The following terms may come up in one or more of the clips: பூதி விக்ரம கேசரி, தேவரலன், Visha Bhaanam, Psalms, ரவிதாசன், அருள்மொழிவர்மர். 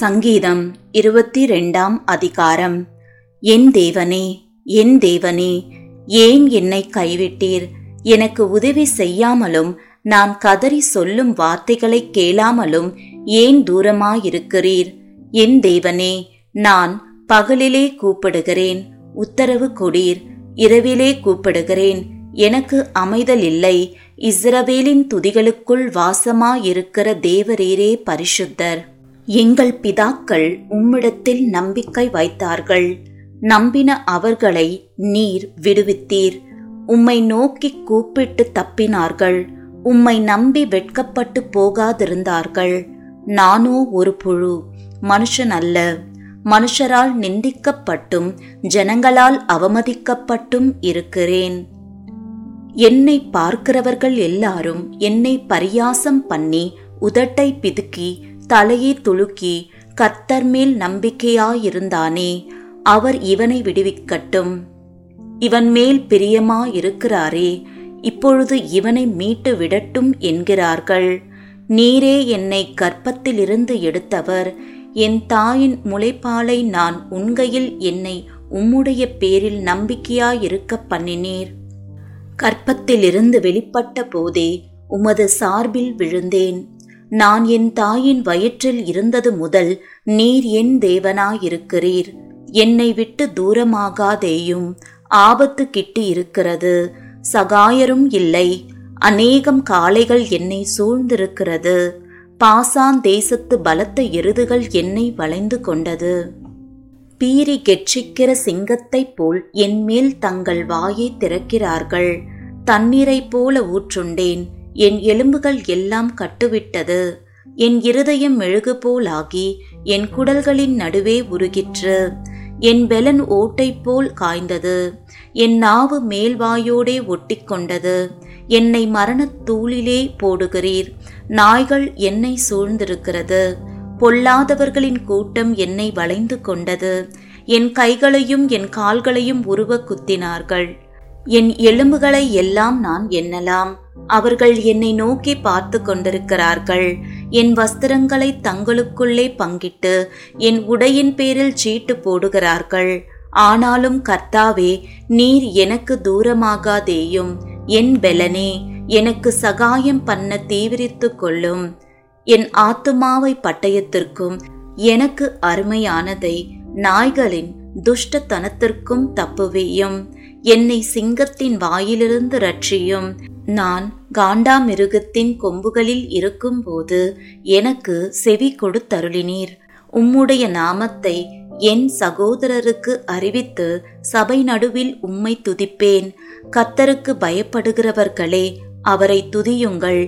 சங்கீதம் 22 அதிகாரம். என் தேவனே, என் தேவனே, ஏன் என்னை கைவிட்டீர்? எனக்கு உதவி செய்யாமலும் நான் கதறி சொல்லும் வார்த்தைகளை கேளாமலும் ஏன் தூரமாயிருக்கிறீர்? என் தேவனே, நான் பகலிலே கூப்பிடுகிறேன், உத்தரவு கொடீர். இரவிலே கூப்பிடுகிறேன், எனக்கு அமைதல் இல்லை. இஸ்ரவேலின் துதிகளுக்குள் வாசமாயிருக்கிற தேவரீரே பரிசுத்தர். எங்கள் பிதாக்கள் உம்மிடத்தில் நம்பிக்கை வைத்தார்கள், நம்பின அவர்களை நீர் விடுவித்தீர். உம்மை நோக்கி கூப்பிட்டு தப்பினார்கள், உம்மை நம்பி வெட்கப்பட்டு போகாதிருந்தார்கள். நானோ ஒரு புழு, மனுஷன் அல்ல. மனுஷரால் நிந்திக்கப்பட்டும் ஜனங்களால் அவமதிக்கப்பட்டும் இருக்கிறேன். என்னை பார்க்கிறவர்கள் எல்லாரும் என்னை பரியாசம் பண்ணி, உதட்டை பிதுக்கி, தலையை துளுக்கி, கர்த்தர் மேல் நம்பிக்கையாயிருந்தானே, அவர் இவனை விடுவிக்கட்டும், இவன் மேல் பிரியமாயிருக்கிறாரே, இப்பொழுது இவனை மீட்டு விடட்டும் என்கிறார்கள். நீரே என்னை கர்ப்பத்திலிருந்து எடுத்தவர், என் தாயின் முளைப்பாலை நான் உண்கையில் என்னை உம்முடைய பேரில் நம்பிக்கையாயிருக்க பண்ணினீர். கர்ப்பத்திலிருந்து வெளிப்பட்ட போதே உமது சார்பில் விழுந்தேன். நான் என் தாயின் வயிற்றில் இருந்தது முதல் நீர் என் தேவனாயிருக்கிறீர். என்னை விட்டு தூரமாகாதேயும். ஆபத்து கிட்டி இருக்கிறது, சகாயரும் இல்லை. அநேகம் காளைகள் என்னை சூழ்ந்திருக்கிறது. பாசான் தேசத்து பலத்த எருதுகள் என்னை வளைந்து கொண்டது. பீறி கெட்சிக்கிற சிங்கத்தைப் போல் என்மேல் தங்கள் வாயை திறக்கிறார்கள். தண்ணீரை போல ஊற்றுண்டேன், என் எலும்புகள் எல்லாம் கட்டுவிட்டது. என் இருதயம் மெழுகு போலாகி என் குடல்களின் நடுவே உருகிற்று. என் பெலன் ஓட்டை போல் காய்ந்தது, என் நாவு மேல்வாயோடே ஒட்டிக்கொண்டது. என்னை மரணத் தூளிலே போடுகிறீர், நாய்கள் என்னை சூழ்ந்திருக்கிறது. பொல்லாதவர்களின் கூட்டம் என்னை வளைந்து கொண்டது. என் கைகளையும் என் கால்களையும் உருவ குத்தினார்கள். என் எலும்புகளை எல்லாம் நான் எண்ணலாம். அவர்கள் என்னை நோக்கி பார்த்து கொண்டிருக்கிறார்கள். என் வஸ்திரங்களை தங்களுக்குள்ளே பங்கிட்டு என் உடையின் பேரில் சீட்டு போடுகிறார்கள். ஆனாலும் கர்த்தாவே, நீர் எனக்கு தூரமாகாதேயும். என் பெலனே, எனக்கு சகாயம் பண்ண தீவிரித்து கொள்ளும். என் ஆத்துமாவை பட்டயத்திற்கும் எனக்கு அருமையானதை நாய்களின் துஷ்டத்தனத்திற்கும் தப்புவியும். என்னை சிங்கத்தின் வாயிலிருந்து ரட்சியும். நான் காண்டாமிருகத்தின் கொம்புகளில் இருக்கும் போது எனக்கு செவி கொடுத்தருளினீர். உம்முடைய நாமத்தை என் சகோதரருக்கு அறிவித்து சபை நடுவில் உம்மை துதிப்பேன். கர்த்தருக்கு பயப்படுகிறவர்களே, அவரை துதியுங்கள்.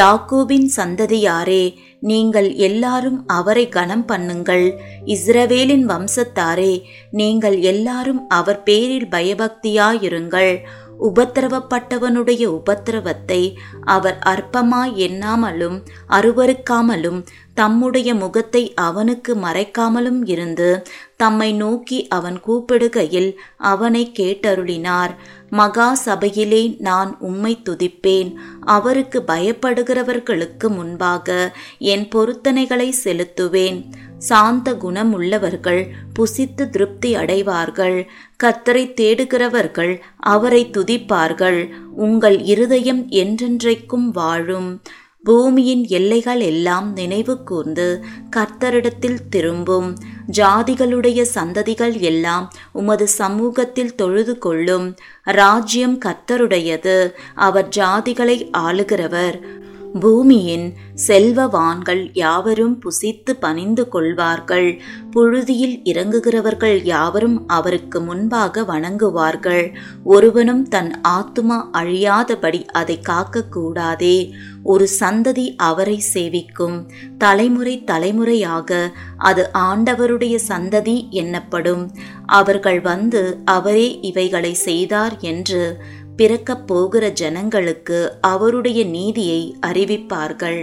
யாக்கோபின் சந்ததியாரே, நீங்கள் எல்லாரும் அவரை கனம் பண்ணுங்கள். இஸ்ரவேலின் வம்சத்தாரே, நீங்கள் எல்லாரும் அவர் பேரில் பயபக்தியாயிருங்கள். உபத்திரவப்பட்டவனுடைய உபத்திரவத்தை அவர் அற்பமாய் எண்ணாமலும் அருவருக்காமலும் தம்முடைய முகத்தை அவனுக்கு மறைக்காமலும் இருந்து தம்மை நோக்கி அவன் கூப்பிடுகையில் அவனை கேட்டருளினார். மகா சபையிலே நான் உம்மை துதிப்பேன். அவருக்கு பயப்படுகிறவர்களுக்கு முன்பாக என் பொருத்தனைகளை செலுத்துவேன். சாந்த குணமுள்ளவர்கள் புசித்து திருப்தி அடைவார்கள். கர்த்தரை தேடுகிறவர்கள் அவரை துதிப்பார்கள். உங்கள் இருதயம் என்றென்றைக்கும் வாழும். பூமியின் எல்லைகள் எல்லாம் நினைவு கூர்ந்து கர்த்தரிடத்தில் திரும்பும். ஜாதிகளுடைய சந்ததிகள் எல்லாம் உமது சமூகத்தில் தொழுது கொள்ளும். ராஜ்யம் கர்த்தருடையது, அவர் ஜாதிகளை ஆளுகிறவர். பூமியின் செல்வவான்கள் யாவரும் புசித்து பணிந்து கொள்வார்கள். புழுதியில் இறங்குகிறவர்கள் யாவரும் அவருக்கு முன்பாக வணங்குவார்கள். ஒருவனும் தன் ஆத்துமா அழியாதபடி அதை காக்கக்கூடாதே. ஒரு சந்ததி அவரை சேவிக்கும். தலைமுறை தலைமுறையாக அது ஆண்டவருடைய சந்ததி என்னப்படும். அவர்கள் வந்து அவரே இவைகளை செய்தார் என்று பிறக்கப் போகிற ஜனங்களுக்கு அவருடைய நீதியை அறிவிப்பார்கள்.